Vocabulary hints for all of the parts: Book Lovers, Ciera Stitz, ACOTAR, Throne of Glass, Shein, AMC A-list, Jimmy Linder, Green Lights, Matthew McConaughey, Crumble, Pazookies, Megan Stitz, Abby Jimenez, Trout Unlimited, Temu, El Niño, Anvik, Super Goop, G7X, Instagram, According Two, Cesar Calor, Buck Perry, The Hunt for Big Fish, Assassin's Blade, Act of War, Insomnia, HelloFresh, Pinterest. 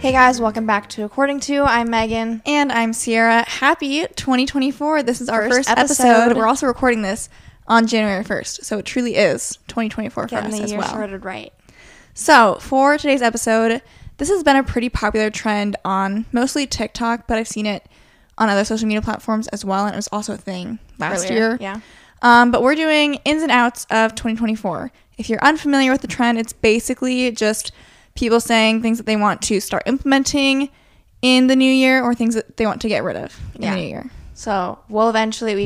Hey guys, welcome back to According Two. I'm Megan. And I'm Ciera. Happy 2024. This is our first episode. We're also recording this on January 1st, so it truly is 2024 for us as well. Getting the year started right. So for today's episode, this has been a pretty popular trend on mostly TikTok, but I've seen it on other social media platforms as well, and it was also a thing last year. Yeah. But we're doing ins and outs of 2024. If you're unfamiliar with the trend, it's basically just people saying things that they want to start implementing in the new year or things that they want to get rid of in the new year. So we've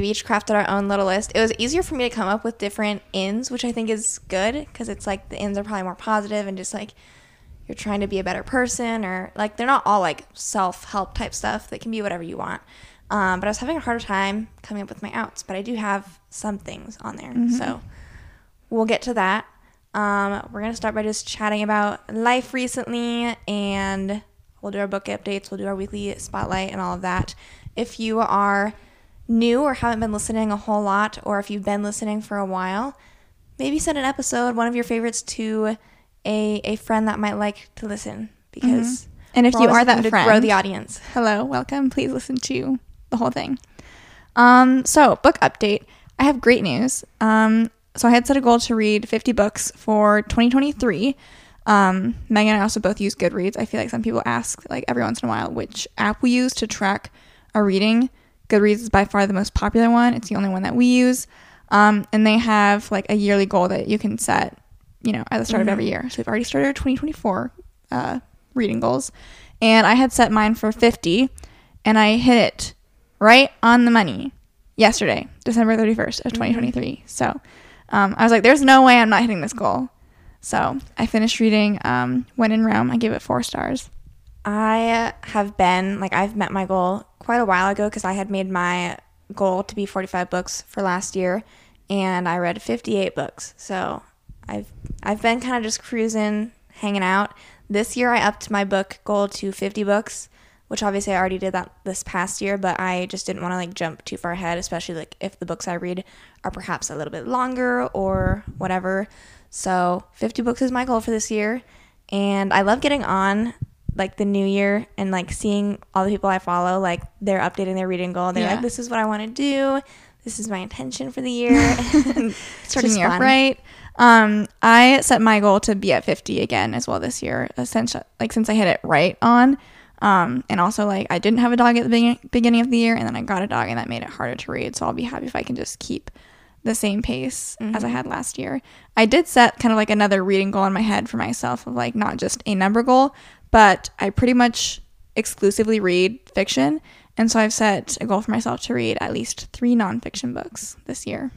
each crafted our own little list. It was easier for me to come up with different ins, which I think is good because it's like the ins are probably more positive and just like you're trying to be a better person or like they're not all like self-help type stuff. That can be whatever you want. But I was having a harder time coming up with my outs, but I do have some things on there. Mm-hmm. So we'll get to that. We're going to start by just chatting about life recently, and we'll do our book updates, we'll do our weekly spotlight and all of that. If you are new or haven't been listening a whole lot, or if you've been listening for a while, maybe send an episode, one of your favorites, to a friend that might like to listen, because and if you are that friend, grow the audience. Hello, welcome. Please listen to the whole thing. So book update. I have great news. So I had set a goal to read 50 books for 2023. Megan and I also both use Goodreads. I feel like some people ask like every once in a while which app we use to track our reading. Goodreads is by far the most popular one. It's the only one that we use. And they have like a yearly goal that you can set, you know, at the start of every year. So we've already started our 2024 reading goals. And I had set mine for 50 and I hit it right on the money yesterday, December 31st of 2023. So I was like, there's no way I'm not hitting this goal. So I finished reading When in Rome. I gave it 4 stars. I have been, like, I've met my goal quite a while ago because I had made my goal to be 45 books for last year, and I read 58 books. So I've been kind of just cruising, hanging out. This year I upped my book goal to 50 books, which obviously I already did that this past year, but I just didn't want to like jump too far ahead, especially like if the books I read are perhaps a little bit longer or whatever. So 50 books is my goal for this year. And I love getting on like the new year and like seeing all the people I follow, like they're updating their reading goal. They're like, this is what I want to do. This is my intention for the year. Starting year, right? I set my goal to be at 50 again as well this year, essentially, like since I hit it right on. And also like I didn't have a dog at the beginning of the year, and then I got a dog and that made it harder to read. So I'll be happy if I can just keep the same pace as I had last year. I did set kind of like another reading goal in my head for myself of like not just a number goal, but I pretty much exclusively read fiction. And so I've set a goal for myself to read at least 3 nonfiction books this year.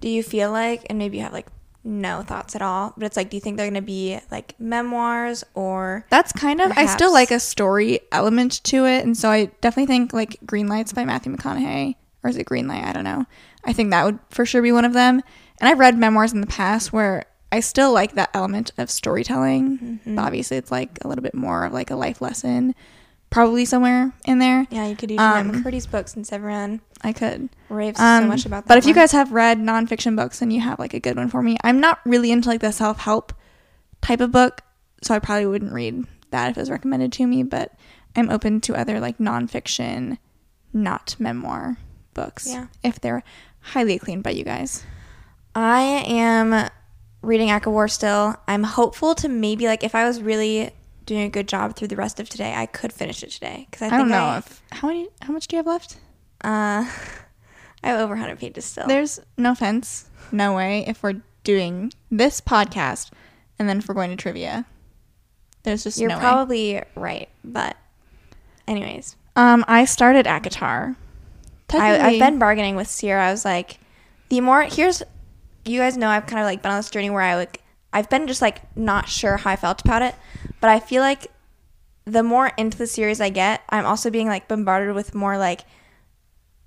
Do you feel like, and maybe you have like no thoughts at all, but it's like, do you think they're gonna be like memoirs or that's kind of perhaps? I still like a story element to it, and so I definitely think like Green Lights by Matthew McConaughey, or is it Green Light? I don't know. I think that would for sure be one of them. And I've read memoirs in the past where I still like that element of storytelling, but obviously it's like a little bit more of like a life lesson probably somewhere in there. Yeah, you could do McCurdy's books, since everyone I could rave so much about that. But if you guys have read nonfiction books and you have like a good one for me, I'm not really into like the self-help type of book, so I probably wouldn't read that if it was recommended to me, but I'm open to other like nonfiction, not memoir books if they're highly acclaimed by you guys. I am reading Act of War still. I'm hopeful to maybe like if I was really doing a good job through the rest of today, I could finish it today, because I think don't know how much do you have left? I have over 100 pages still. There's no offense, no way. If we're doing this podcast and then if we're going to trivia, there's just you're probably right. But anyways, I started ACOTAR. I've been bargaining with Ciera. I was like, the more here's you guys know I've kind of like been on this journey where I've been just like not sure how I felt about it, but I feel like the more into the series I get, I'm also being like bombarded with more like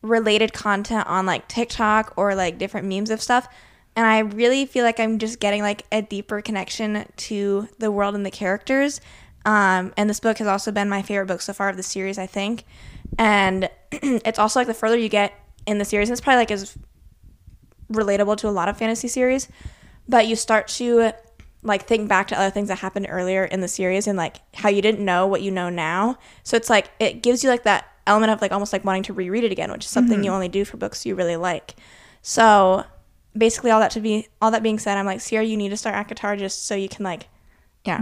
related content on like TikTok or like different memes of stuff, and I really feel like I'm just getting like a deeper connection to the world and the characters. And this book has also been my favorite book so far of the series, I think. And it's also like the further you get in the series, and it's probably like as relatable to a lot of fantasy series, but you start to like think back to other things that happened earlier in the series and like how you didn't know what you know now. So it's like it gives you like that element of like almost like wanting to reread it again, which is something you only do for books you really like. So basically all that being said, I'm like, Ciera, you need to start ACOTAR just so you can like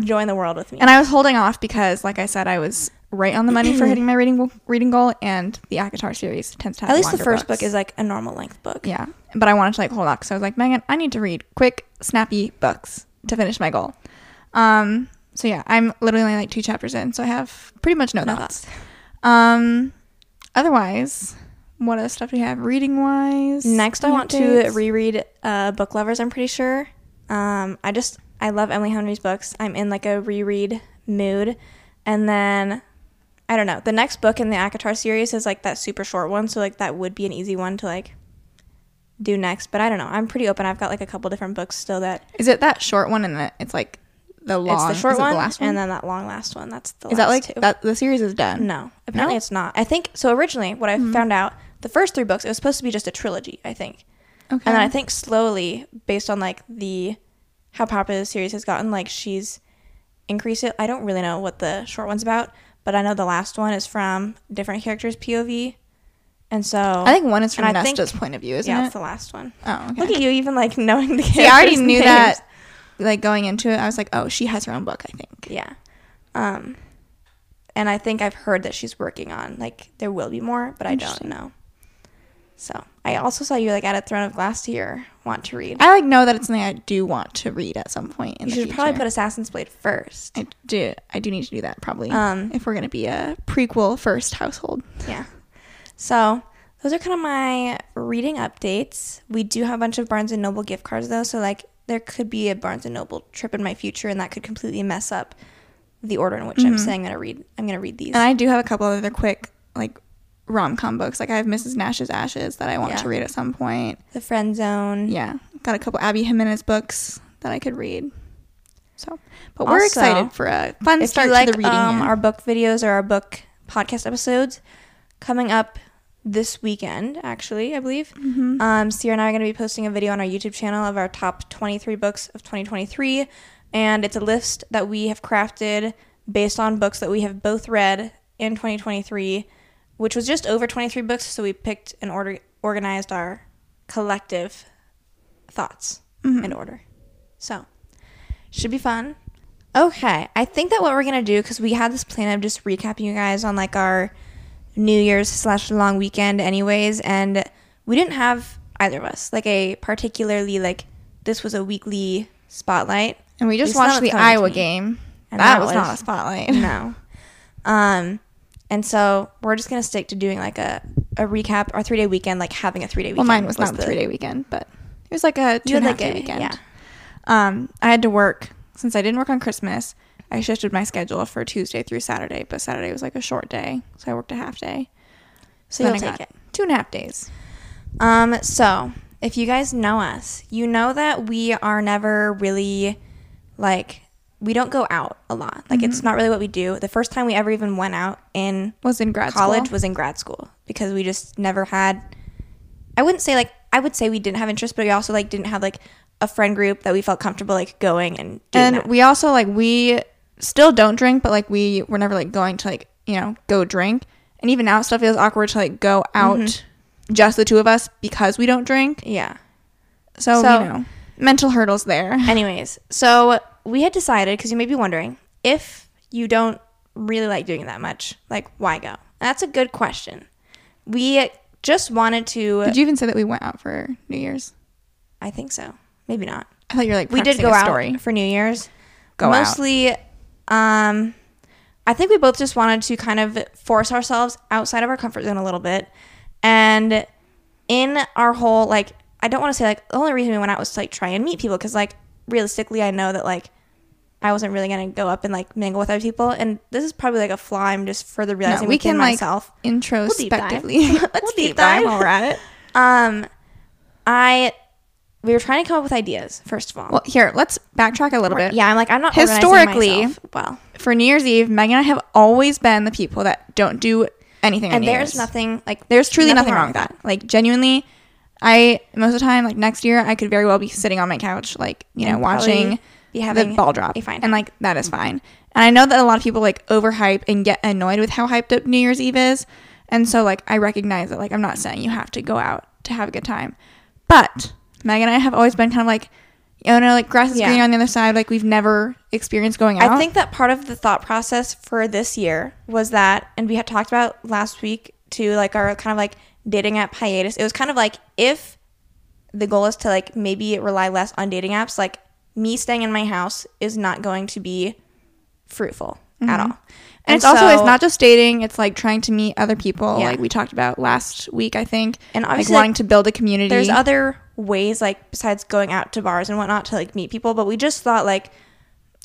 join the world with me. And I was holding off because like I said, I was right on the money for hitting my reading goal, and the ACOTAR series tends to have at least the first book is like a normal length book. Yeah, but I wanted to like hold off, so I was like, Megan, I need to read quick snappy books to finish my goal. So yeah, I'm literally only like 2 chapters in, so I have pretty much no thoughts. Otherwise, what other stuff do we have reading wise? Next, I want to reread Book Lovers, I'm pretty sure. I love Emily Henry's books. I'm in like a reread mood. And then I don't know, the next book in the ACOTAR series is like that super short one, so like that would be an easy one to like do next, but I don't know, I'm pretty open. I've got like a couple different books still. That is it, that short one, and it's like the long, it's the short one, the last one, and then that long last one. That's the is last that like two. That the series is done? No, apparently no? It's not. I think so. Originally what I found out, the first 3 books, it was supposed to be just a trilogy, I think. Okay. And then I think slowly, based on like the how popular the series has gotten, like she's increased it. I don't really know what the short one's about, but I know the last one is from different characters' POV. And so I think one is from Nesta's point of view, isn't it? Yeah, it's the last one. Oh, okay. Look at you, even like knowing the characters. See, I already knew that. Like going into it, I was like, oh, she has her own book, I think. Yeah. And I think I've heard that she's working on, like, there will be more, but I don't know. So I also saw you, like, added Throne of Glass to your want to read. I, like, know that it's something I do want to read at some point in the future. You should probably put Assassin's Blade first. I do need to do that, probably, if we're going to be a prequel first household. Yeah. So those are kind of my reading updates. We do have a bunch of Barnes & Noble gift cards, though, so, like, there could be a Barnes & Noble trip in my future, and that could completely mess up the order in which I'm saying that I'm going to read these. And I do have a couple other quick, like, rom-com books. Like, I have Mrs. Nash's Ashes that I want to read at some point. The Friend Zone. Yeah. Got a couple Abby Jimenez books that I could read. So, but we're also excited for a fun start to the reading year. Our book videos or our book podcast episodes coming up this weekend, actually, I believe. Ciera and I are going to be posting a video on our YouTube channel of our top 23 books of 2023, and it's a list that we have crafted based on books that we have both read in 2023, which was just over 23 books, so we picked and organized our collective thoughts in order. So, should be fun. Okay, I think that what we're going to do, because we had this plan of just recapping you guys on like our New Year's / long weekend anyways, and we didn't have, either of us, like a particularly like this was a weekly spotlight, and we just watched the Iowa game, and that was not a spotlight. No. And so we're just gonna stick to doing like a recap, our 3-day weekend, like having a 3-day weekend. Well, mine was not the 3-day weekend, but it was like a 2.5-day weekend. Yeah. I had to work, since I didn't work on Christmas. I shifted my schedule for Tuesday through Saturday, but Saturday was like a short day, so I worked a half day. So you'll take it. 2.5 days. So if you guys know us, you know that we are never really, like, we don't go out a lot. Like, it's not really what we do. The first time we ever even went out was in grad school, because we just never had, I would say we didn't have interest, but we also, like, didn't have, like, a friend group that we felt comfortable, like, going and doing that. And we also, like, we still don't drink, but like we were never like going to like, you know, go drink. And even now it still feels awkward to like go out just the two of us because we don't drink. Yeah. So you know, mental hurdles there. Anyways, so we had decided, because you may be wondering, if you don't really like doing it that much, like, why go? And that's a good question. We just wanted to. Did you even say that we went out for New Year's? I think so. Maybe not. I thought you were like, we did go out for New Year's. Mostly. I think we both just wanted to kind of force ourselves outside of our comfort zone a little bit. And in our whole, like, I don't want to say, like, the only reason we went out was to, like, try and meet people, because, like, realistically, I know that, like, I wasn't really going to go up and, like, mingle with other people. And this is probably, like, a flaw I'm just further realizing within myself. No, we can, like, introspectively. Let's deep dive while we're at it. We were trying to come up with ideas, first of all. Well, here, let's backtrack a little bit. Yeah, I'm like, I'm not organizing myself. Historically, well, for New Year's Eve, Meg and I have always been the people that don't do anything on New Year's. And there's nothing, like, there's truly nothing wrong with that. Like, genuinely, I, most of the time, like, next year, I could very well be sitting on my couch, like, you know, watching the ball drop. And, like, that is fine. And I know that a lot of people, like, overhype and get annoyed with how hyped up New Year's Eve is. And so, like, I recognize that, like, I'm not saying you have to go out to have a good time. But Meg and I have always been kind of like, you know, like, grass is greener on the other side. Like, we've never experienced going out. I think that part of the thought process for this year was that, and we had talked about last week too, like, our kind of, like, dating app hiatus. It was kind of like, if the goal is to, like, maybe rely less on dating apps, like, me staying in my house is not going to be fruitful at all. And it's also, it's not just dating, it's, like, trying to meet other people, like we talked about last week, I think. And obviously, like, wanting to build a community. There's other ways, like, besides going out to bars and whatnot to, like, meet people, but we just thought, like,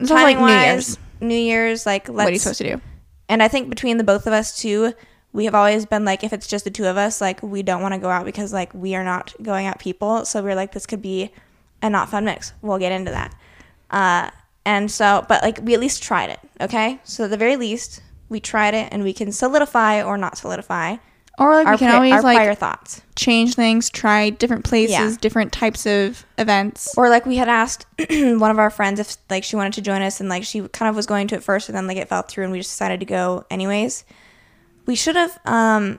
timing-wise, New Year's, like, let's... What are you supposed to do? And I think between the both of us, too, we have always been, like, if it's just the two of us, like, we don't want to go out because, like, we are not going out people. So we're like, this could be a not fun mix. We'll get into that. And so, but, like, we at least tried it, okay? So, at the very least, we tried it, and we can solidify or not solidify. Or, like, we can always, like, prior thoughts. Change things, try different places, different types of events. Or, like, we had asked one of our friends if, like, she wanted to join us, and, like, she kind of was going to at first, and then, like, it fell through, and we just decided to go anyways. We should have,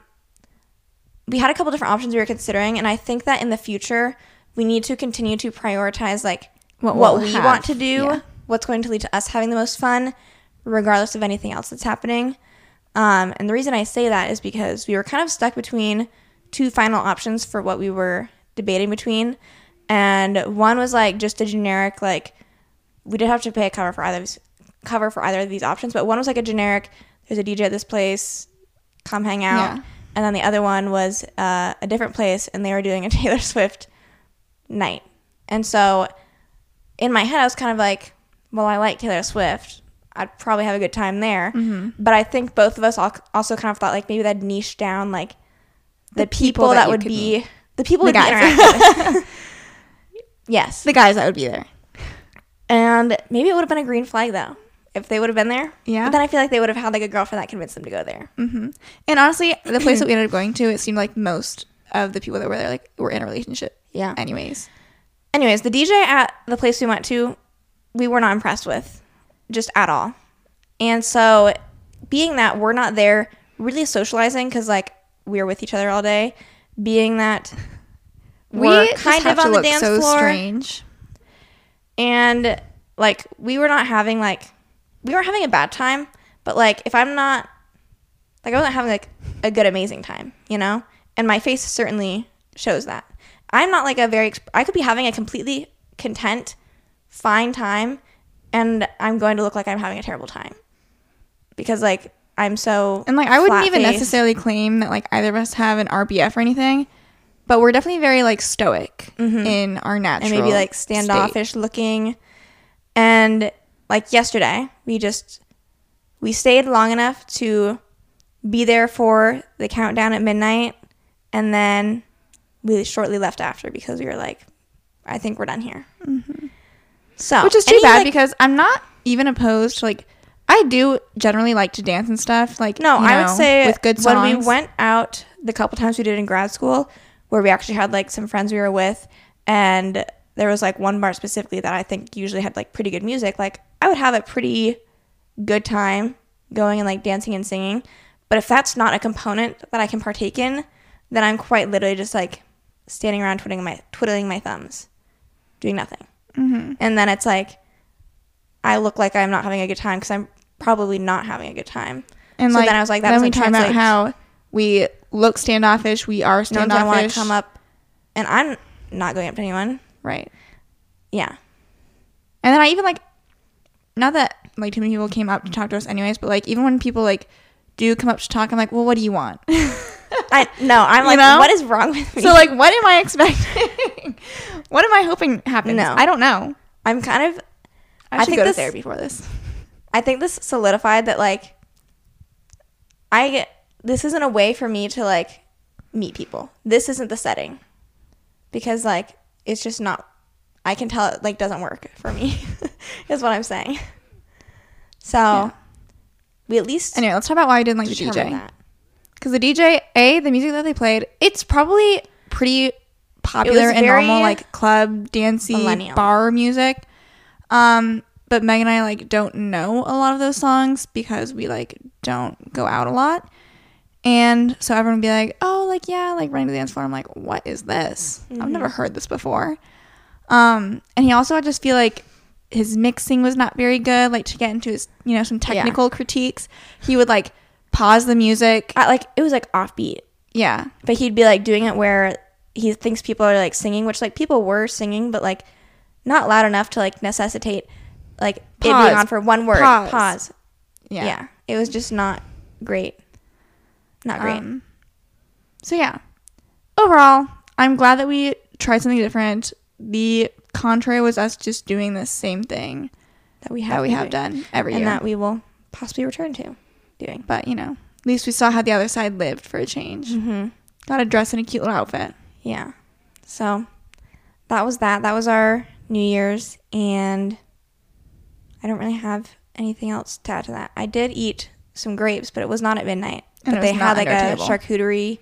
we had a couple different options we were considering, and I think that in the future, we need to continue to prioritize, like, what we want to do. Yeah. What's going to lead to us having the most fun, regardless of anything else that's happening. And the reason I say that is because we were kind of stuck between two final options for what we were debating between. And one was, like, just a generic, like, we did have to pay a cover for either of these options, but one was, like, a generic, there's a DJ at this place, come hang out. Yeah. And then the other one was a different place, and they were doing a Taylor Swift night. And so in my head, I was kind of like, well, I like Taylor Swift. I'd probably have a good time there. Mm-hmm. But I think both of us also kind of thought, like, maybe that'd niche down, like, the people that would be... Meet. The people would be interacting with. Yes. The guys that would be there. And maybe it would have been a green flag, though, if they would have been there. Yeah. But then I feel like they would have had, like, a girlfriend that convinced them to go there. Mm-hmm. And honestly, the place that we ended up going to, it seemed like most of the people that were there, like, were in a relationship. Yeah. Anyways, the DJ at the place we went to, we were not impressed with, just at all. And so, being that we're not there really socializing, because, like, we're with each other all day, being that we're kind of on the dance floor. So strange. And, like, we were not having, like, we were having a bad time, but, like, if I'm not, like, I wasn't having, like, a good, amazing time, you know? And my face certainly shows that. I'm not, like, I could be having a completely content, fine time, and I'm going to look like I'm having a terrible time because, like, I'm so and, like, I wouldn't even necessarily claim that, like, either of us have an RBF or anything, but we're definitely very, like, stoic in our natural and maybe, like, standoffish state. Looking. And, like, yesterday we stayed long enough to be there for the countdown at midnight, and then we shortly left after because we were like, I think we're done here. Mm-hmm. So, which is too bad, like, because I'm not even opposed to, like, I do generally like to dance and stuff. Like, no, I would say with good songs. When we went out the couple times we did in grad school where we actually had, like, some friends we were with, and there was, like, one bar specifically that I think usually had, like, pretty good music, like, I would have a pretty good time going and, like, dancing and singing. But if that's not a component that I can partake in, then I'm quite literally just, like, standing around twiddling my thumbs, doing nothing. Mm-hmm. And then it's like, I look like I'm not having a good time because I'm probably not having a good time. And so, like, then I was like, that's when we talk about how we look standoffish, we are standoffish. I want to come up, and I'm not going up to anyone, right? Yeah. And then I even, like, not that, like, too many people came up to talk to us, anyways, but, like, even when people, like, do come up to talk, I'm like, well, what do you want? I'm like, you know? What is wrong with me? So like, what am I expecting? What am I hoping happens? No. I don't know. I'm kind of... I should go to therapy for this. I think this solidified that like, this isn't a way for me to like meet people. This isn't the setting. Because like, it's just not... I can tell it like doesn't work for me is what I'm saying. So... Yeah. We at least... Anyway, let's talk about why I didn't like the DJ. Because the DJ, the music that they played, it's probably pretty popular and normal, like, club, dancey, millennial bar music. But Meg and I, like, don't know a lot of those songs because we, like, don't go out a lot. And so everyone would be like, oh, like, yeah, like, running to the dance floor. I'm like, what is this? Mm-hmm. I've never heard this before. And he also, I just feel like... his mixing was not very good. Like, to get into his, you know, some technical critiques, he would like pause the music. It was like offbeat. Yeah. But he'd be like doing it where he thinks people are like singing, which like people were singing, but like not loud enough to like necessitate like pause. It being on for one word. Pause. Yeah. It was just not great. Not great. So yeah. Overall, I'm glad that we tried something different. The contrary was us just doing the same thing that we have done every year, and that we will possibly return to doing. But you know, at least we saw how the other side lived for a change. Mm-hmm. Got a dress and a cute little outfit. Yeah. So that was our New Year's, and I don't really have anything else to add to that. I did eat some grapes, but it was not at midnight. And but they had like a charcuterie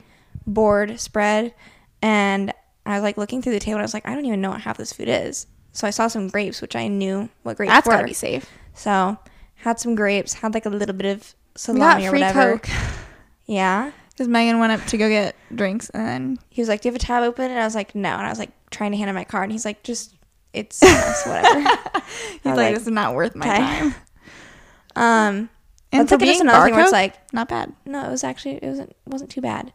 board spread, and I was like looking through the table and I was like, I don't even know what half this food is. So I saw some grapes, which I knew what grapes were. That's gotta be safe. So had some grapes, had like a little bit of salami or whatever. Coke. Yeah. Because Megan went up to go get drinks and then he was like, do you have a tab open? And I was like, no. And I was like trying to hand him my card and he's like, just, it's whatever. He's like, this is not worth my time. And that's like just another thing where it's like, not bad. No, it was actually, it wasn't too bad.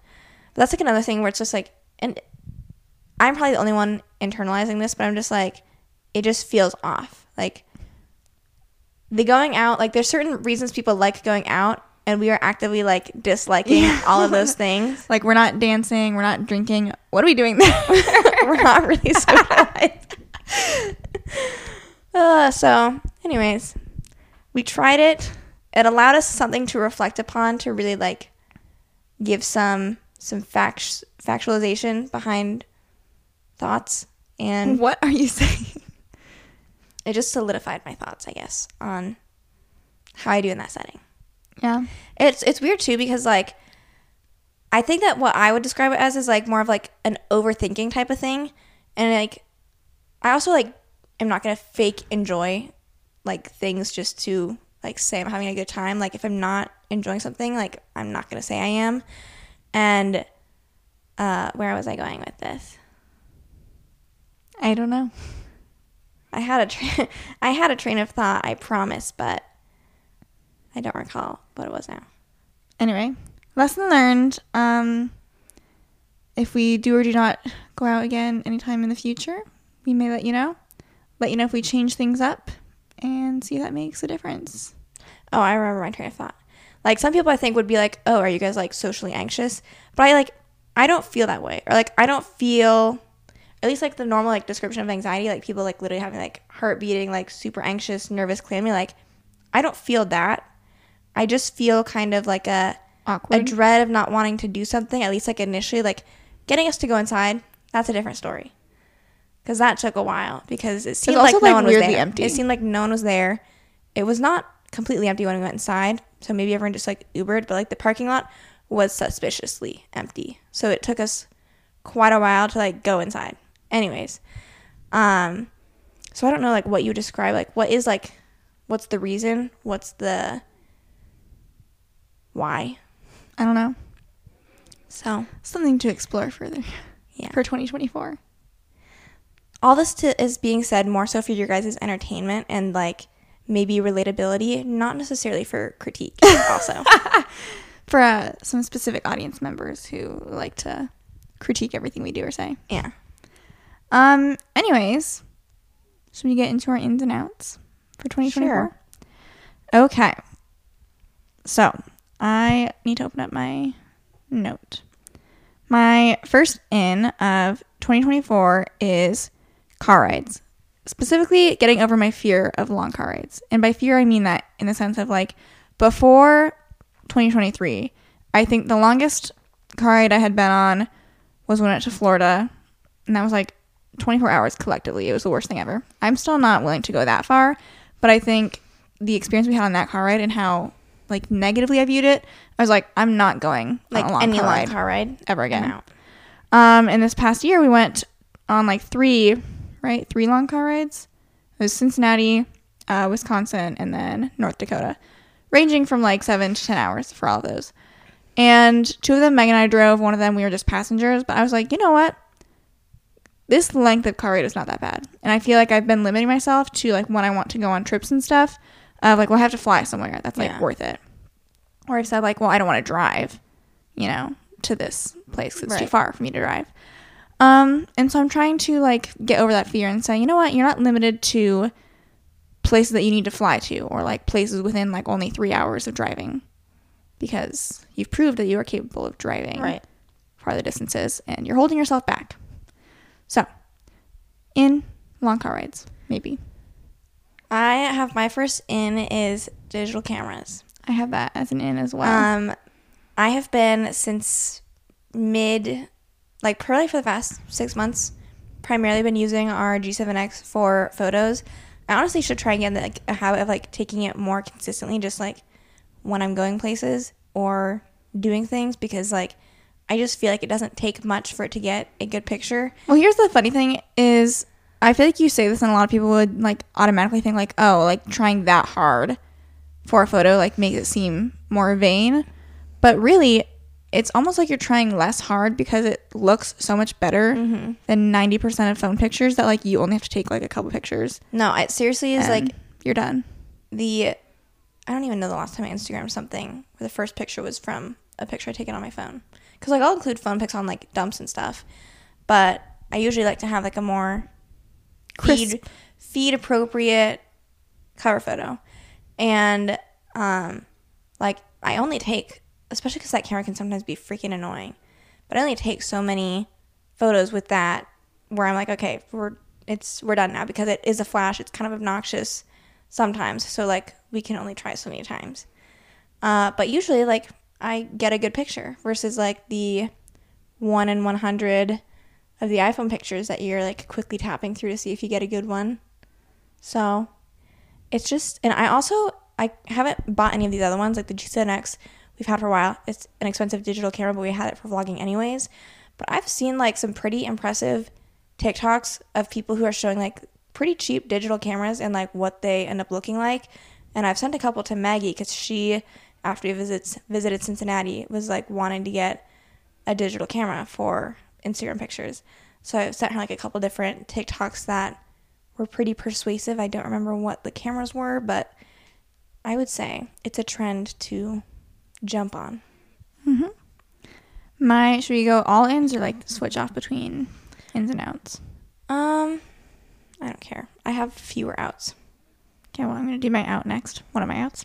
But that's like another thing where it's just like, and I'm probably the only one internalizing this, but I'm just like, it just feels off. Like, the going out, like, there's certain reasons people like going out, and we are actively, like, disliking all of those things. Like, we're not dancing, we're not drinking. What are we doing there? We're not really surprised. So, anyways, we tried it. It allowed us something to reflect upon, to really, like, give some factualization behind thoughts. And what are you saying? It just solidified my thoughts, I guess, on how I do in that setting. Yeah. It's weird too, because like I think that what I would describe it as is like more of like an overthinking type of thing, and like I also like am not gonna fake enjoy like things just to like say I'm having a good time. Like if I'm not enjoying something, like I'm not gonna say I am. And where was I going with this? I don't know. I had a train of thought, I promise, but I don't recall what it was now. Anyway, lesson learned. If we do or do not go out again anytime in the future, we may let you know. Let you know if we change things up and see if that makes a difference. Oh, I remember my train of thought. Like, some people I think would be like, oh, are you guys, like, socially anxious? But I don't feel that way. Or, like, I don't feel... at least like the normal like description of anxiety, like people like literally having like heart beating, like super anxious, nervous, clammy, like I don't feel that. I just feel kind of like a dread of not wanting to do something, at least like initially. Like getting us to go inside, that's a different story, because that took a while, because it seemed like no one was there. Empty. It seemed like no one was there. It was not completely empty when we went inside, so maybe everyone just like Ubered, but like the parking lot was suspiciously empty, so it took us quite a while to like go inside. Anyways, so I don't know, like, what you describe, like, what is, like, what's the reason? What's the why? I don't know. So. Something to explore further. Yeah. For 2024. All this is being said more so for your guys' entertainment and, like, maybe relatability, not necessarily for critique also. For some specific audience members who like to critique everything we do or say. Yeah. Anyways, should we get into our ins and outs for 2024? Sure. Okay. So, I need to open up my note. My first in of 2024 is car rides. Specifically, getting over my fear of long car rides. And by fear, I mean that in the sense of, like, before 2023, I think the longest car ride I had been on was when I went to Florida. And that was, like, 24 hours collectively. It was the worst thing ever. I'm still not willing to go that far. But I think the experience we had on that car ride and how, like, negatively I viewed it, I was like, I'm not going like on a long any car long ride car ride ever again. No. And this past year we went on like three long car rides. It was Cincinnati, Wisconsin, and then North Dakota, ranging from like 7 to 10 hours for all of those. And two of them Meg and I drove. One of them we were just passengers. But I was like, you know what? This length of car ride is not that bad. And I feel like I've been limiting myself to like when I want to go on trips and stuff. Like, well, I have to fly somewhere. That's, like, worth it. Or I've said, like, well, I don't want to drive, you know, to this place. It's too far for me to drive. And so I'm trying to, like, get over that fear and say, you know what? You're not limited to places that you need to fly to or, like, places within, like, only 3 hours of driving. Because you've proved that you are capable of driving farther distances. And you're holding yourself back. So, in long car rides, maybe. I have my first in is digital cameras. I have that as an in as well. I have been since probably for the past 6 months, primarily been using our G7X for photos. I honestly should try and get like a habit of like taking it more consistently, just like when I'm going places or doing things, because like I just feel like it doesn't take much for it to get a good picture. Well, here's the funny thing is, I feel like you say this and a lot of people would like automatically think like, oh, like trying that hard for a photo like makes it seem more vain. But really, it's almost like you're trying less hard because it looks so much better than 90% of phone pictures that like you only have to take like a couple pictures. No, it seriously is like you're done. I don't even know the last time I Instagrammed something where the first picture was from a picture I taken on my phone. Because like I'll include phone pics on like dumps and stuff. But I usually like to have like a more feed appropriate cover photo, and like I only take, especially because that camera can sometimes be freaking annoying, but I only take so many photos with that where I'm like, okay, we're done now, because it is a flash. It's kind of obnoxious sometimes, so like we can only try so many times, but usually like I get a good picture versus like the 1 in 100 of the iPhone pictures that you're like quickly tapping through to see if you get a good one. So it's just, and I haven't bought any of these other ones, like the G7X we've had for a while. It's an expensive digital camera, but we had it for vlogging anyways. But I've seen like some pretty impressive TikToks of people who are showing like pretty cheap digital cameras and like what they end up looking like. And I've sent a couple to Maggie because she, after we visited Cincinnati, was like wanting to get a digital camera for Instagram pictures. So I sent her like a couple different TikToks that were pretty persuasive. I don't remember what the cameras were, but I would say it's a trend to jump on. Should we go all ins or like switch off between ins and outs? I don't care. I have fewer outs. Okay, well I'm gonna do my out next. One of my outs.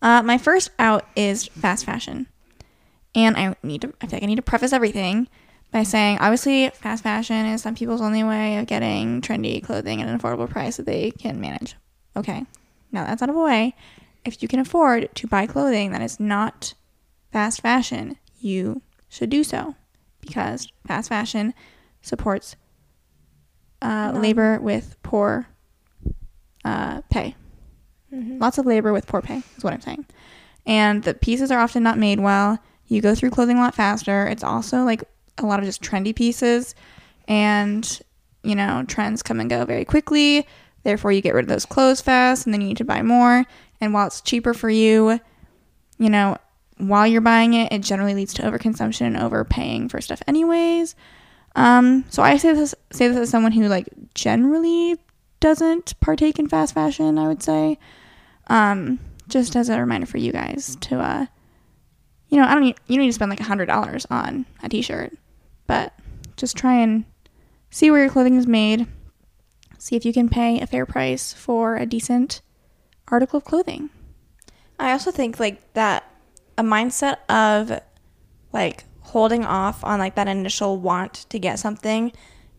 My first out is fast fashion, and I feel like I need to preface everything by saying, obviously, fast fashion is some people's only way of getting trendy clothing at an affordable price that they can manage. Okay, now that's out of the way. If you can afford to buy clothing that is not fast fashion, you should do so, because fast fashion supports labor with poor pay. Lots of labor with poor pay is what I'm saying. And the pieces are often not made well. You go through clothing a lot faster. It's also like a lot of just trendy pieces, and you know, trends come and go very quickly, therefore you get rid of those clothes fast, and then you need to buy more. And while it's cheaper for you, you know, while you're buying it, it generally leads to overconsumption and overpaying for stuff anyways. So I say this as someone who like generally doesn't partake in fast fashion, I would say, just as a reminder for you guys to you know, you don't need to spend like $100 on a t-shirt, but just try and see where your clothing is made. See if you can pay a fair price for a decent article of clothing. I also think like that a mindset of like holding off on like that initial want to get something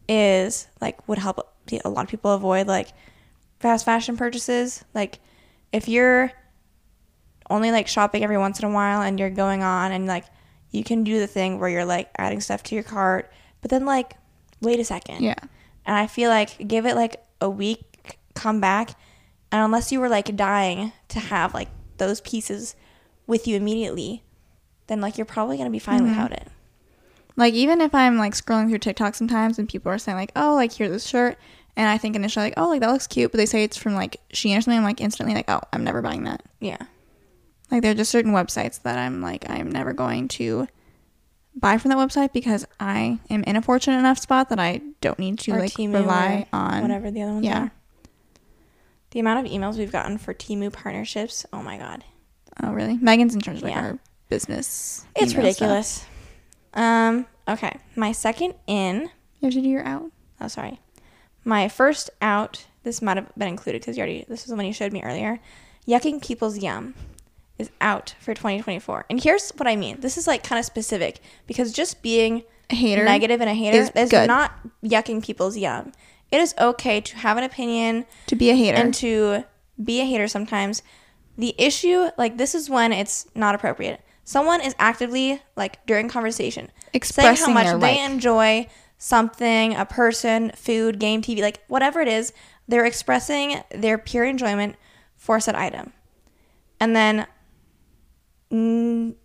is like would help a lot of people avoid like fast fashion purchases. Like if you're only like shopping every once in a while and you're going on and like you can do the thing where you're like adding stuff to your cart, but then like wait a second. Yeah. And I feel like give it like a week, come back, and unless you were like dying to have like those pieces with you immediately, then like you're probably gonna be fine mm-hmm. without it. Like even if I'm like scrolling through TikTok sometimes and people are saying like, oh, like here's this shirt, and I think initially like, oh, like that looks cute, but they say it's from like Shein or something, I'm like instantly like, oh, I'm never buying that. Yeah. Like there are just certain websites that I'm like, I'm never going to buy from that website because I am in a fortunate enough spot that I don't need to or like Temu rely on whatever the other ones yeah. are. The amount of emails we've gotten for Temu partnerships, oh my god. Oh really? Megan's in charge of like yeah. our business. It's ridiculous. Stuff. Okay. My second in. You have to do your out. Oh, sorry. My first out. This might have been included because you already. This is the one you showed me earlier. Yucking People's Yum is out for 2024, and here's what I mean. This is like kind of specific because just being a hater, negative, and a hater is not yucking people's yum. It is okay to have an opinion, to be a hater, and to be a hater sometimes. The issue, like this, is when it's not appropriate. Someone is actively, like, during conversation, expressing saying how much they enjoy something, a person, food, game, TV, like, whatever it is, they're expressing their pure enjoyment for said item. And then someone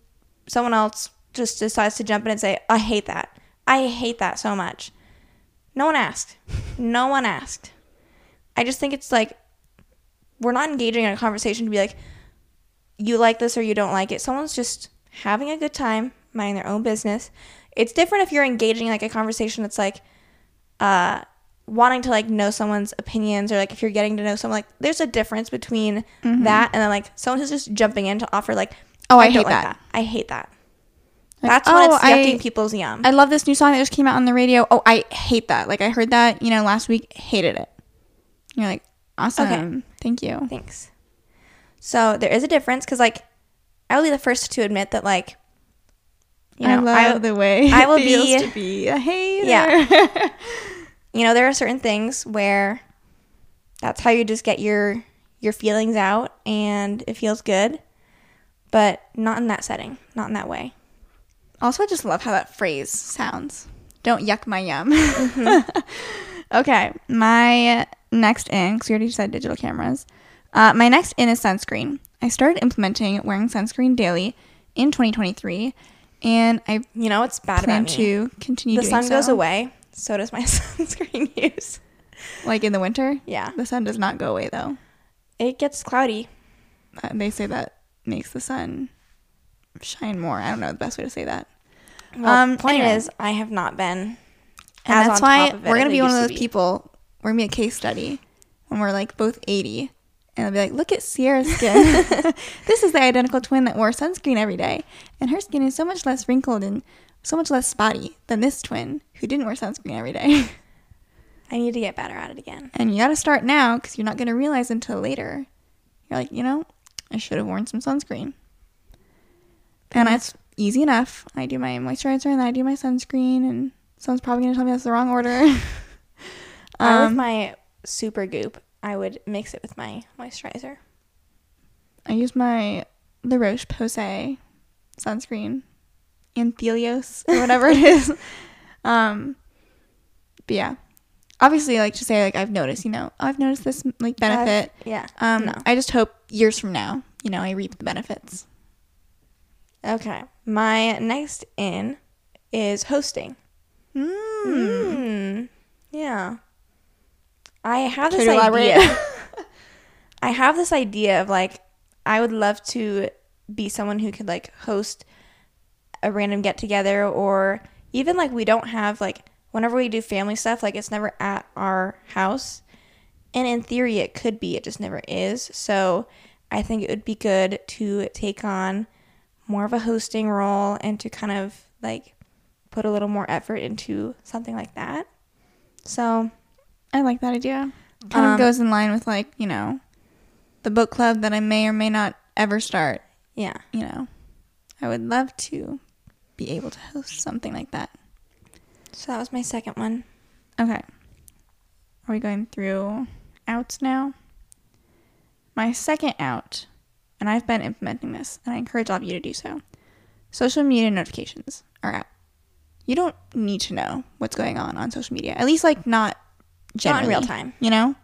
else just decides to jump in and say, I hate that. I hate that so much. No one asked. No one asked. I just think it's, like, we're not engaging in a conversation to be like, you like this or you don't like it. Someone's just having a good time, minding their own business. It's different if you're engaging in like a conversation that's like wanting to like know someone's opinions or like if you're getting to know someone, like there's a difference between mm-hmm. that and then like someone who's just jumping in to offer like, oh, I hate don't that. Like that. I hate that. Like, that's when it's yucking people's yum. I love this new song that just came out on the radio. Oh, I hate that. Like I heard that, you know, last week, hated it. You're like, awesome. Okay. Thank you. Thanks. So there is a difference because, like, I will be the first to admit that, like, you know, I will be a hater. Yeah. You know, there are certain things where that's how you just get your feelings out and it feels good, but not in that setting, not in that way. Also, I just love how that phrase sounds. Don't yuck my yum. Mm-hmm. Okay, my next in, because we already said digital cameras. My next in is sunscreen. I started implementing wearing sunscreen daily in 2023, and I it's bad about me. To continue doing so. The sun goes away, so does my sunscreen use. Like in the winter? Yeah. The sun does not go away, though. It gets cloudy. They say that makes the sun shine more. I don't know the best way to say that. Well, the point is, I have not been as on top of it. And that's why we're going to be one of those people. We're going to be a case study when we're, like, both 80. And I'll be like, look at Ciera's skin. This is the identical twin that wore sunscreen every day. And her skin is so much less wrinkled and so much less spotty than this twin who didn't wear sunscreen every day. I need to get better at it again. And you got to start now because you're not going to realize until later. You're like, you know, I should have worn some sunscreen. And it's easy enough. I do my moisturizer and then I do my sunscreen. And someone's probably going to tell me that's the wrong order. With my Super Goop, I would mix it with my moisturizer. I use my La Roche Posay sunscreen, Anthelios, or whatever it is. But yeah, obviously, like to say, like I've noticed this like benefit. No. I just hope years from now, you know, I reap the benefits. Okay, my next in is hosting. Yeah. I have this idea of, like, I would love to be someone who could, like, host a random get-together or even, like, we don't have, like, whenever we do family stuff, like, it's never at our house. And in theory, it could be. It just never is. So I think it would be good to take on more of a hosting role and to kind of, like, put a little more effort into something like that. So I like that idea. Kind of goes in line with, like, you know, the book club that I may or may not ever start. Yeah. You know, I would love to be able to host something like that. So that was my second one. Okay. Are we going through outs now? My second out, and I've been implementing this, and I encourage all of you to do so. Social media notifications are out. You don't need to know what's going on social media. At least, like, not generally. Not in real time. You know?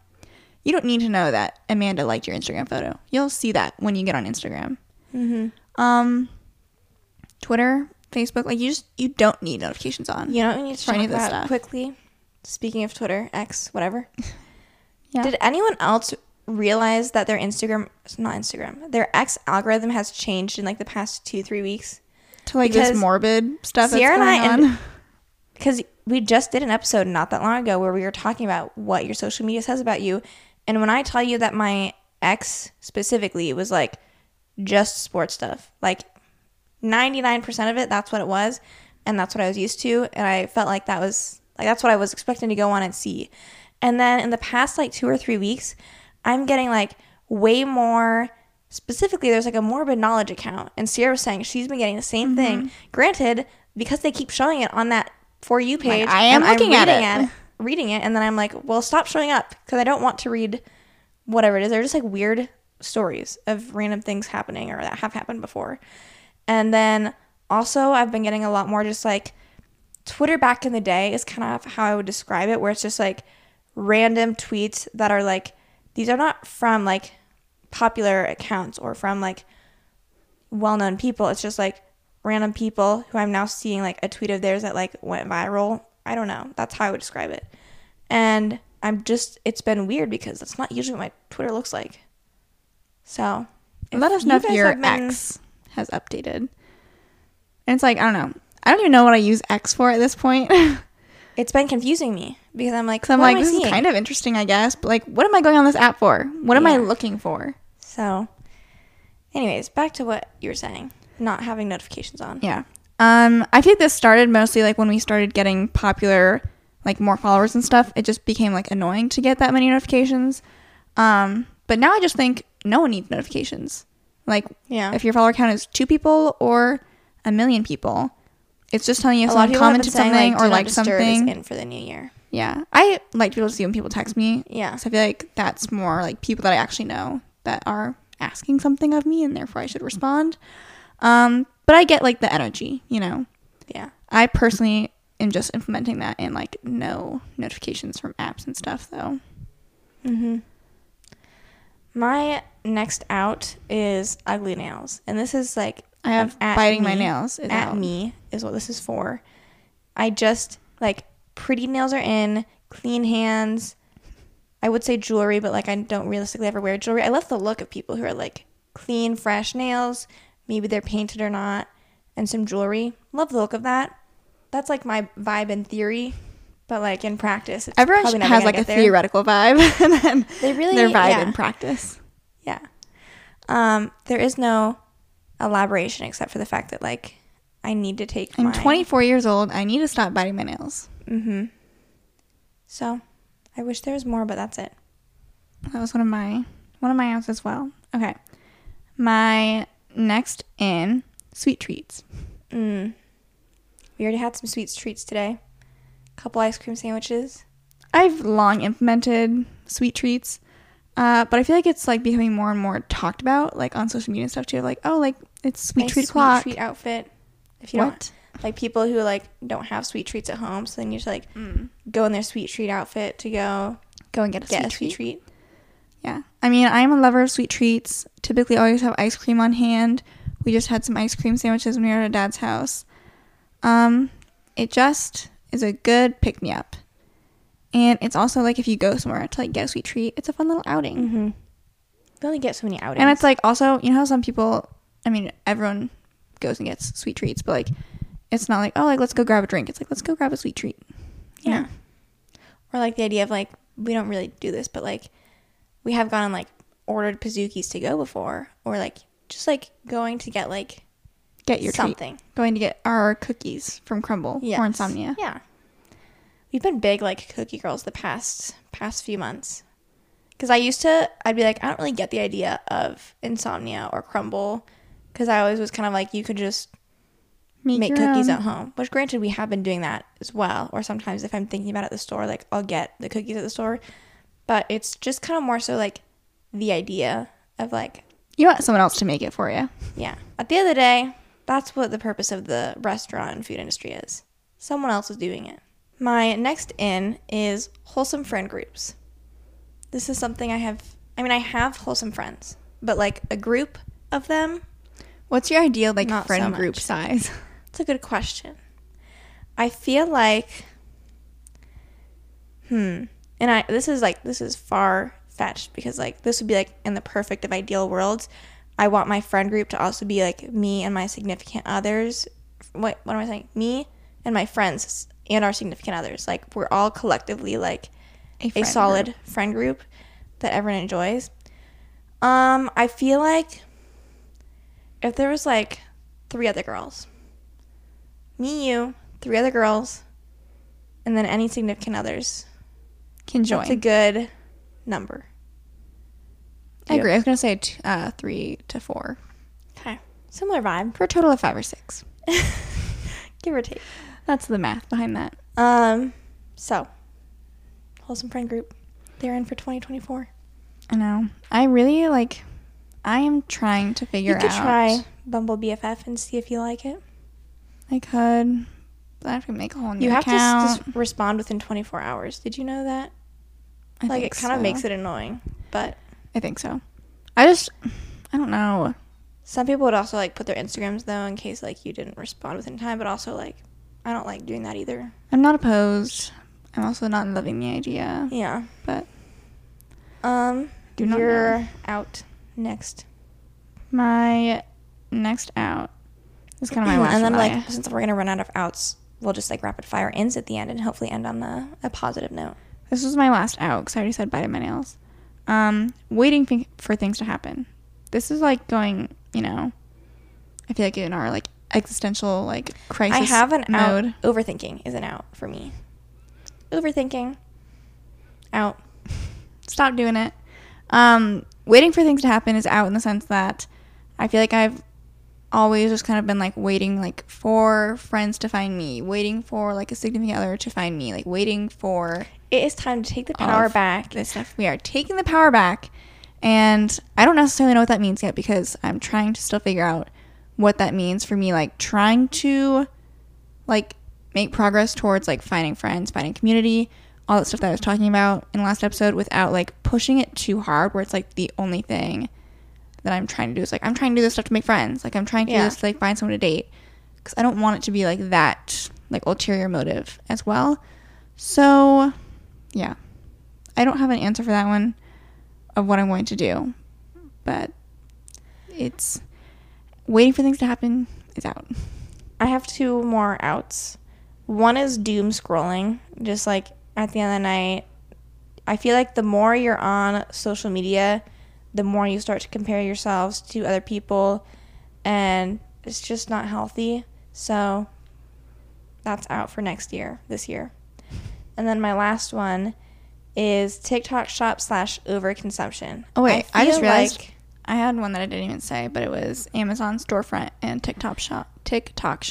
You don't need to know that Amanda liked your Instagram photo. You'll see that when you get on Instagram. Mm-hmm. Twitter, Facebook, like, you don't need notifications on. You don't need to talk about that quickly. Speaking of Twitter, X, whatever. Yeah. Did anyone else realize that their X algorithm has changed in like the past 2-3 weeks to like this morbid stuff Ciera that's going on? Because we just did an episode not that long ago where we were talking about what your social media says about you, and when I tell you that my X specifically, it was like just sports stuff, like 99% of it. That's what it was, and that's what I was used to, and I felt like that was like that's what I was expecting to go on and see. And then in the past like 2 or 3 weeks, I'm getting like way more specifically. There's like a morbid knowledge account, and Ciera was saying she's been getting the same thing. Granted, because they keep showing it on that For You page, like, I'm reading it, and then I'm like, well, stop showing up because I don't want to read whatever it is. They're just like weird stories of random things happening or that have happened before. And then also I've been getting a lot more just like Twitter back in the day is kind of how I would describe it, where it's just like random tweets that are like, these are not from, like, popular accounts or from, like, well-known people. It's just, like, random people who I'm now seeing, like, a tweet of theirs that, like, went viral. I don't know. That's how I would describe it. And I'm just, it's been weird because that's not usually what my Twitter looks like. So, let us know if your X has updated. And it's like, I don't know. I don't even know what I use X for at this point. It's been confusing me because I'm like, this is kind of interesting, I guess. But like, what am I going on this app for? What am I looking for? So, anyways, back to what you were saying, not having notifications on. Yeah. I think this started mostly like when we started getting popular, like more followers and stuff. It just became like annoying to get that many notifications. But now I just think no one needs notifications. Like, if your follower count is 2 people or 1 million people. It's just telling you if someone commented something or liked something. In for the new year. Yeah. I like to be able to see when people text me. Yeah. So I feel like that's more like people that I actually know that are asking something of me and therefore I should respond. But I get like the energy, you know? Yeah. I personally am just implementing that and like no notifications from apps and stuff though. Mm-hmm. My next out is ugly nails. And this is like, I have biting my nails. At me is what this is for. I just, like, pretty nails are in, clean hands. I would say jewelry, but, like, I don't realistically ever wear jewelry. I love the look of people who are, like, clean, fresh nails. Maybe they're painted or not. And some jewelry. Love the look of that. That's, like, my vibe in theory. But, like, in practice, it's everyone probably never has, like, a theoretical vibe. And then they really, their vibe in practice. Yeah. There is no elaboration except for the fact that like I need to take I'm 24 years old. I need to stop biting my nails. So I wish there was more, but that's it. That was one of my outs as well. Okay, my next in sweet treats. We already had some sweet treats today. A couple ice cream sandwiches. I've long implemented sweet treats. But I feel like it's, like, becoming more and more talked about, like, on social media and stuff, too. Like, oh, like, it's sweet treat o'clock. Sweet treat outfit. If you don't. Like, people who, like, don't have sweet treats at home, so then you should, like, go in their sweet treat outfit to go and get a sweet treat. Yeah. I mean, I'm a lover of sweet treats. Typically always have ice cream on hand. We just had some ice cream sandwiches when we were at Dad's house. It just is a good pick-me-up. And it's also, like, if you go somewhere to, like, get a sweet treat, it's a fun little outing. Mm-hmm. You only get so many outings. And it's, like, also, you know how some people, I mean, everyone goes and gets sweet treats, but, like, it's not like, oh, like, let's go grab a drink. It's like, let's go grab a sweet treat. Yeah. Or, like, the idea of, like, we don't really do this, but, like, we have gone and, like, ordered Pazookies to go before. Or, like, just, like, going to get, like, Get your treat. Going to get our cookies from Crumble or Insomnia. Yeah. We've been big, like, cookie girls the past few months. Because I'd be like, I don't really get the idea of Insomnia or Crumble. Because I always was kind of like, you could just make cookies at home, which granted we have been doing that as well, or sometimes if I'm thinking about it at the store, like I'll get the cookies at the store, but it's just kind of more so like the idea of like you want someone else to make it for you. Yeah, at the end of the day, that's what the purpose of the restaurant and food industry is. Someone else is doing it. My next in is wholesome friend groups. This is something I have wholesome friends, but like a group of them. What's your ideal like friend group size? That's a good question. I feel like this is far fetched because like this would be like in the perfect of ideal worlds. I want my friend group to also be like me and my significant others. What am I saying? Me and my friends and our significant others. Like we're all collectively like a solid friend group that everyone enjoys. I feel like if there was like three other girls, me, you, three other girls, and then any significant others can join. That's a good number. I agree. I was gonna say 3 to 4. Okay, similar vibe for a total of 5 or 6, give or take. That's the math behind that. So wholesome friend group, they're in for 2024. I know. I really like. I am trying to figure out. You could try Bumble BFF and see if you like it. I could. I have to make a whole new account. You have to respond within 24 hours. Did you know that? I like it kind of makes it annoying, but. I think so. I don't know. Some people would also like put their Instagrams though in case like you didn't respond within time, but also like I don't like doing that either. I'm not opposed. I'm also not loving the idea. Yeah. But you're out next. My next out is kind of my last and then one. Like since we're gonna run out of outs, we'll just like rapid fire ins at the end and hopefully end on a positive note. This was my last out because I already said biting my nails. Waiting for things to happen. This is like going, you know, I feel like in our like existential like crisis I have an mode. Out. Overthinking is an out for me. Overthinking. Out. Stop doing it. Waiting for things to happen is out in the sense that I feel like I've always just kind of been like waiting like for friends to find me, waiting for like a significant other to find me, like waiting for. It is time to take the power back. This stuff. We are taking the power back. And I don't necessarily know what that means yet because I'm trying to still figure out what that means for me, like trying to like make progress towards like finding friends, finding community, all that stuff that I was talking about in the last episode without like pushing it too hard where it's like the only thing that I'm trying to do is like I'm trying to do this stuff to make friends. Like I'm trying to do this to like find someone to date because I don't want it to be like that like ulterior motive as well. So yeah, I don't have an answer for that one of what I'm going to do, but it's waiting for things to happen is out. I have 2 more outs. One is doom scrolling. Just like at the end of the night, I feel like the more you're on social media, the more you start to compare yourselves to other people, and it's just not healthy. So that's out for this year. And then my last one is TikTok shop /overconsumption. Oh, wait. I just realized I had one that I didn't even say, but it was Amazon storefront and TikTok shop.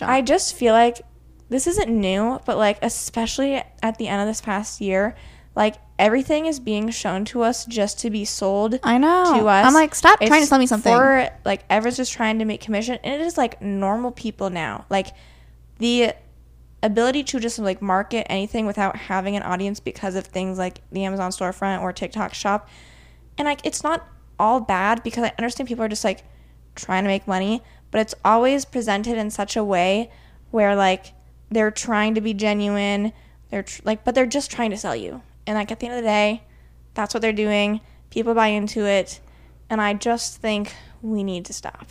I just feel like this isn't new, but, like, especially at the end of this past year, like, everything is being shown to us just to be sold. I know. To us. I'm like, stop trying to sell me something. Or, like, everyone's just trying to make commission. And it is, like, normal people now. Like, the ability to just like market anything without having an audience because of things like the Amazon storefront or TikTok shop. And like it's not all bad because I understand people are just like trying to make money, but it's always presented in such a way where like they're trying to be genuine, they're but they're just trying to sell you. And like at the end of the day, that's what they're doing. People buy into it, and I just think we need to stop.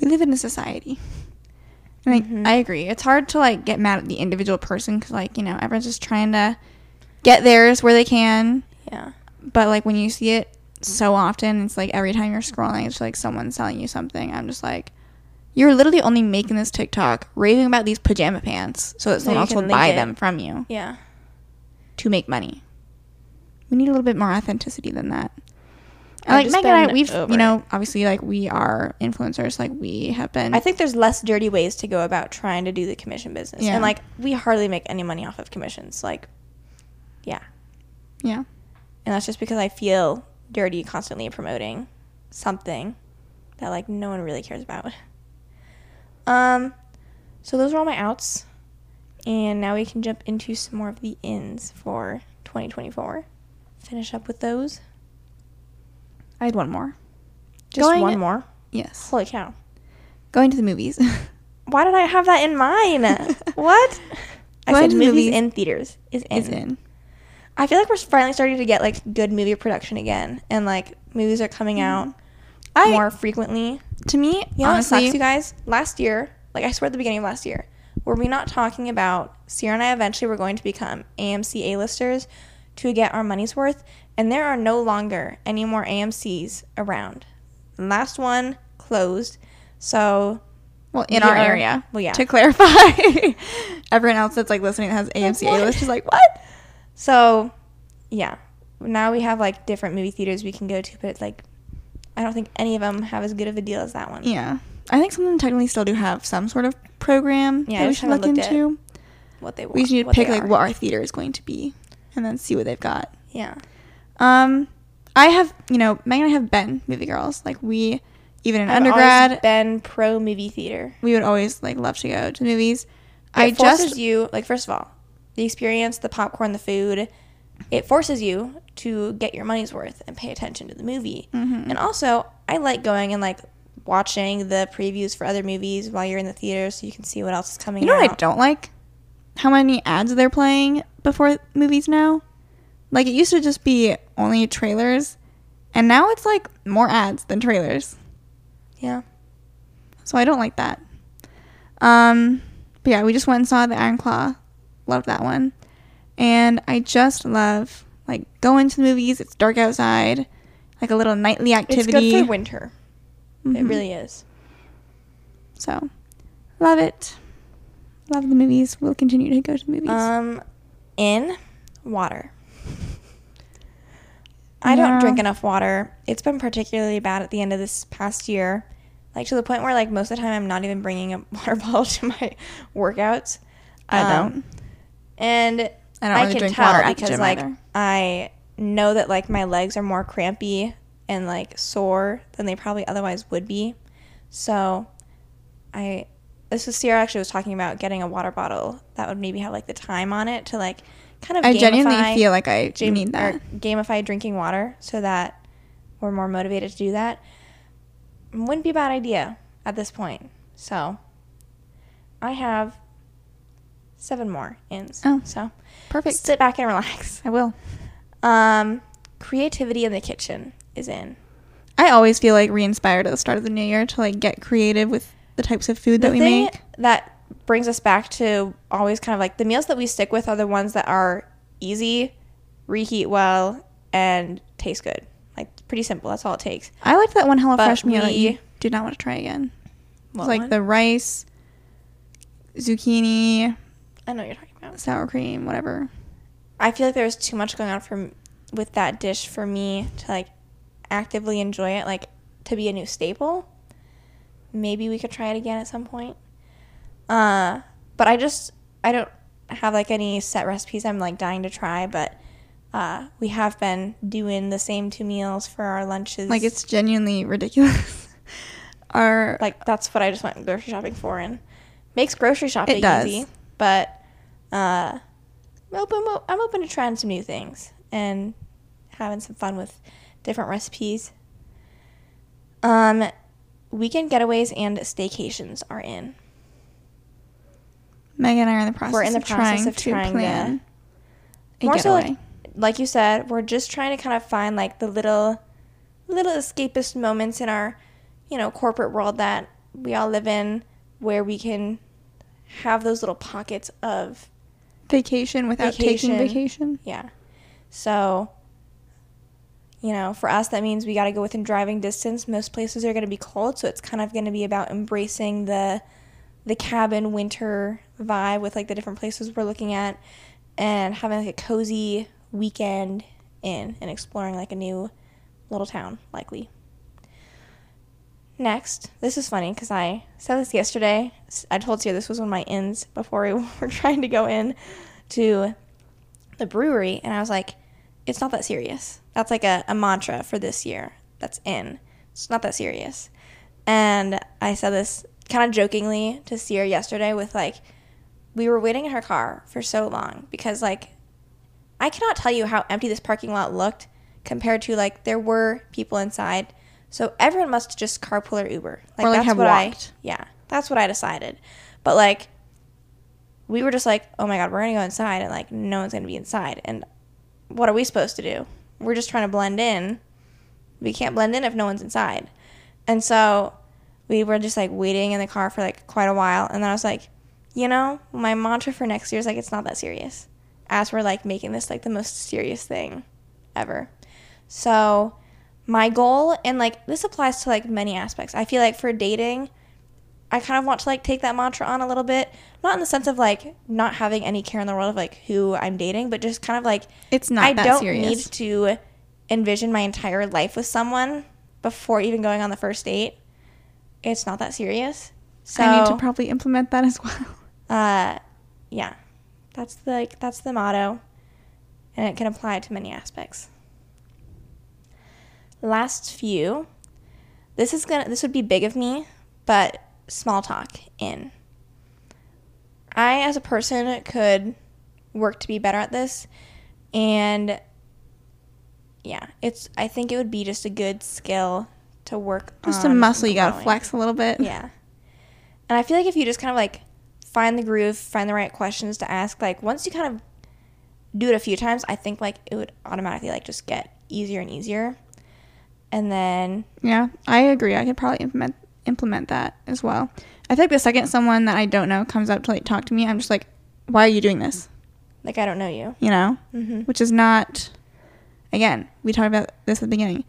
We live in a society. Like, mm-hmm. I agree. It's hard to, like, get mad at the individual person because, like, you know, everyone's just trying to get theirs where they can. Yeah. But, like, when you see it so often, it's, like, every time you're scrolling, it's, like, someone's selling you something. I'm just, like, you're literally only making this TikTok raving about these pajama pants so that someone else will buy them from you. Yeah. To make money. We need a little bit more authenticity than that. like Megan and I, we've, you know, obviously, like, we are influencers. Like, we have been. I think there's less dirty ways to go about trying to do the commission business. Yeah. And, like, we hardly make any money off of commissions. Like, yeah. Yeah. And that's just because I feel dirty constantly promoting something that, like, no one really cares about. So those are all my outs. And now we can jump into some more of the ins for 2024. Finish up with those. I had one more. One more? Yes. Holy cow. Going to the movies. Why did I have that in mine? What? I said movies in theaters. Is in. I feel like we're finally starting to get, like, good movie production again. And, like, movies are coming out more frequently. To me, you know, honestly. It sucks, you guys. Last year, like, I swear at the beginning of last year, were we not talking about Ciera and I eventually were going to become AMC A-listers to get our money's worth? And there are no longer any more AMCs around. The last one closed. So, well, in our area. Well, yeah. To clarify, everyone else that's, like, listening that has AMC A-list is like, what? So, yeah. Now we have, like, different movie theaters we can go to, but it's like, I don't think any of them have as good of a deal as that one. Yeah. I think some of them technically still do have some sort of program that we should look into. What they want. We just need to pick, like, what our theater is going to be and then see what they've got. Yeah. I have, you know, Meg and I have been movie girls. Like, we, even in undergrad, been pro movie theater. We would always, like, love to go to the movies. It forces you, like, first of all, the experience, the popcorn, the food, it forces you to get your money's worth and pay attention to the movie. Mm-hmm. And also, I like going and, like, watching the previews for other movies while you're in the theater so you can see what else is coming out. You know what I don't like? How many ads they're playing before movies now? Like, it used to just be only trailers, and now it's, like, more ads than trailers. Yeah. So I don't like that. But, yeah, we just went and saw the Iron Claw. Loved that one. And I just love, like, going to the movies. It's dark outside. Like, a little nightly activity. It's good for winter. Mm-hmm. It really is. So, love it. Love the movies. We'll continue to go to the movies. In water. I don't drink enough water. It's been particularly bad at the end of this past year. Like, to the point where, like, most of the time I'm not even bringing a water bottle to my workouts. I don't. And I don't really drink water because, like, either. I know that, like, my legs are more crampy and, like, sore than they probably otherwise would be. So, this was Ciera actually was talking about getting a water bottle that would maybe have, like, the time on it to, like, kind of I genuinely feel like I need that. Or gamify drinking water so that we're more motivated to do that. Wouldn't be a bad idea at this point. So, I have 7 more ins. Oh, so perfect. Sit back and relax. I will. Creativity in the kitchen is in. I always feel, like, re-inspired at the start of the new year to, like, get creative with the types of food that we make. That brings us back to always kind of, like, the meals that we stick with are the ones that are easy, reheat well, and taste good. Like, pretty simple. That's all it takes. I like that one HelloFresh meal that you do not want to try again. It's like one? The rice, zucchini. I know what you're talking about. Sour cream, whatever. I feel like there was too much going on with that dish for me to, like, actively enjoy it, like, to be a new staple. Maybe we could try it again at some point. But I don't have, like, any set recipes I'm, like, dying to try, but we have been doing the same 2 meals for our lunches. Like, it's genuinely ridiculous. Like, that's what I just went grocery shopping for, and makes grocery shopping easy. But I'm open to trying some new things and having some fun with different recipes. Weekend getaways and staycations are in. Megan and I are in the process of trying to plan a getaway. So, like you said, we're just trying to kind of find, like, the little escapist moments in our, you know, corporate world that we all live in, where we can have those little pockets of vacation without taking vacation. Yeah. So, you know, for us, that means we got to go within driving distance. Most places are going to be cold, so it's kind of going to be about embracing the cabin winter vibe with, like, the different places we're looking at and having, like, a cozy weekend in and exploring, like, a new little town, likely. Next, this is funny because I said this yesterday. I told Ciera this was one of my ins before we were trying to go in to the brewery, and I was like, it's not that serious. That's like a mantra for this year that's in. It's not that serious. And I said this kind of jokingly to Ciera yesterday with, like, we were waiting in her car for so long because, like, I cannot tell you how empty this parking lot looked compared to, like, there were people inside. So everyone must just carpool or Uber. Like, or, like, that's have what walked. Yeah, that's what I decided. But, like, we were just like, oh, my God, we're going to go inside, and, like, no one's going to be inside. And what are we supposed to do? We're just trying to blend in. We can't blend in if no one's inside. And so we were just, like, waiting in the car for, like, quite a while. And then I was like, you know, my mantra for next year is, like, it's not that serious. As we're, like, making this, like, the most serious thing ever. So my goal, and, like, this applies to, like, many aspects. I feel like for dating, I kind of want to, like, take that mantra on a little bit. Not in the sense of, like, not having any care in the world of, like, who I'm dating, but just kind of, like, it's not that serious. I don't need to envision my entire life with someone before even going on the first date. It's not that serious. So I need to probably implement that as well. Yeah. That's the motto, and it can apply to many aspects. Last few. This would be big of me, but small talk in. I, as a person, could work to be better at this, and yeah, I think it would be just a good skill to work on. Just a muscle you gotta flex a little bit. Yeah. And I feel like if you just kind of, like, find the groove, find the right questions to ask, like, once you kind of do it a few times, I think, like, it would automatically, like, just get easier and easier. And then, yeah, I agree. I could probably implement that as well. I feel like the second someone that I don't know comes up to, like, talk to me, I'm just like, why are you doing this? Like, I don't know you. You know? Mm-hmm. Which is not, again, we talked about this at the beginning.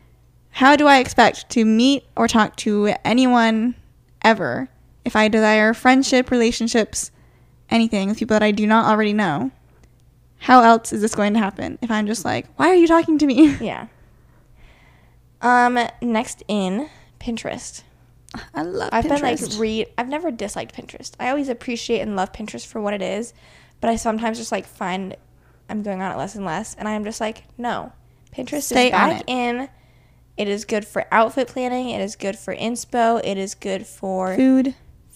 How do I expect to meet or talk to anyone ever if I desire friendship, relationships, anything with people that I do not already know? How else is this going to happen if I'm just like, why are you talking to me? Yeah. Next in, Pinterest. I love Pinterest. I've never disliked Pinterest. I always appreciate and love Pinterest for what it is, but I sometimes just, like, find I'm going on it less and less, and I'm just like, no. Pinterest is back in. It is good for outfit planning. It is good for inspo. It is good for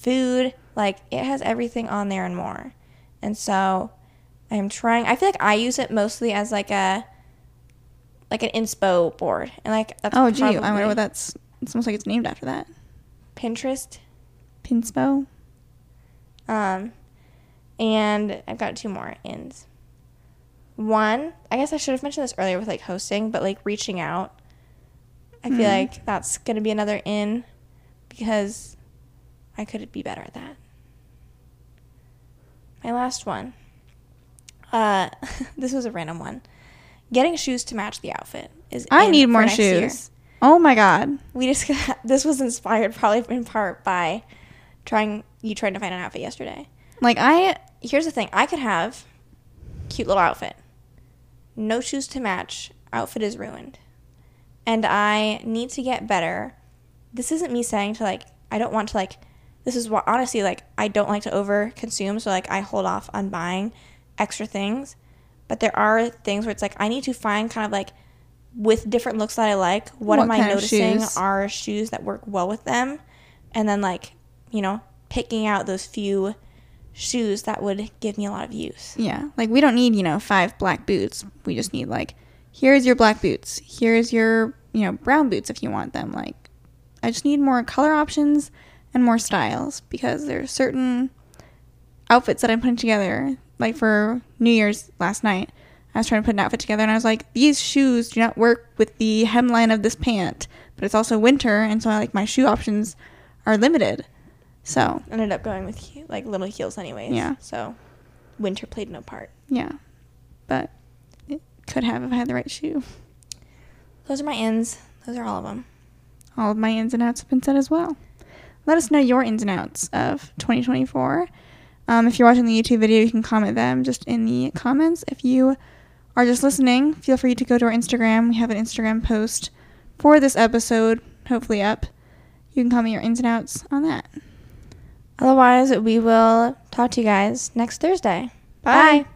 food. Like, it has everything on there and more. And so I'm trying. I feel like I use it mostly as, like, an inspo board. And, like, that's I wonder what that's. It's almost like it's named after that. Pinterest. Pinspo. And I've got two more ins. One, I guess I should have mentioned this earlier with, like, hosting, but, like, reaching out. I feel like that's going to be another in because I could be better at that. My last one. This was a random one. Getting shoes to match the outfit is. I need more shoes. Year. Oh my God. This was inspired probably in part by trying to find an outfit yesterday. Like, here's the thing. I could have cute little outfit. No shoes to match. Outfit is ruined. And I need to get better. This isn't me saying to, like, I don't want to, like, this is what, honestly, like, I don't like to over consume. So, like, I hold off on buying extra things. But there are things where it's like, I need to find kind of, like, with different looks that I like, what am I noticing are shoes that work well with them? And then, like, you know, picking out those few shoes that would give me a lot of use. Yeah. Like, we don't need, you know, 5 black boots. We just need, like, here's your black boots. Here's your, you know, brown boots if you want them. Like, I just need more color options and more styles because there are certain outfits that I'm putting together. Like, for New Year's last night, I was trying to put an outfit together, and I was like, these shoes do not work with the hemline of this pant. But it's also winter, and so, like, my shoe options are limited. So ended up going with, like, little heels anyways. Yeah. So winter played no part. Yeah. But could have if I had the right shoe. Those are my ins. Those are all of them. All of my ins and outs have been said as well. Let us know your ins and outs of 2024. If you're watching the YouTube video, you can comment them just in the comments. If you are just listening, feel free to go to our Instagram. We have an Instagram post for this episode, hopefully up. You can call me your ins and outs on that. Otherwise, we will talk to you guys next Thursday. Bye. Bye.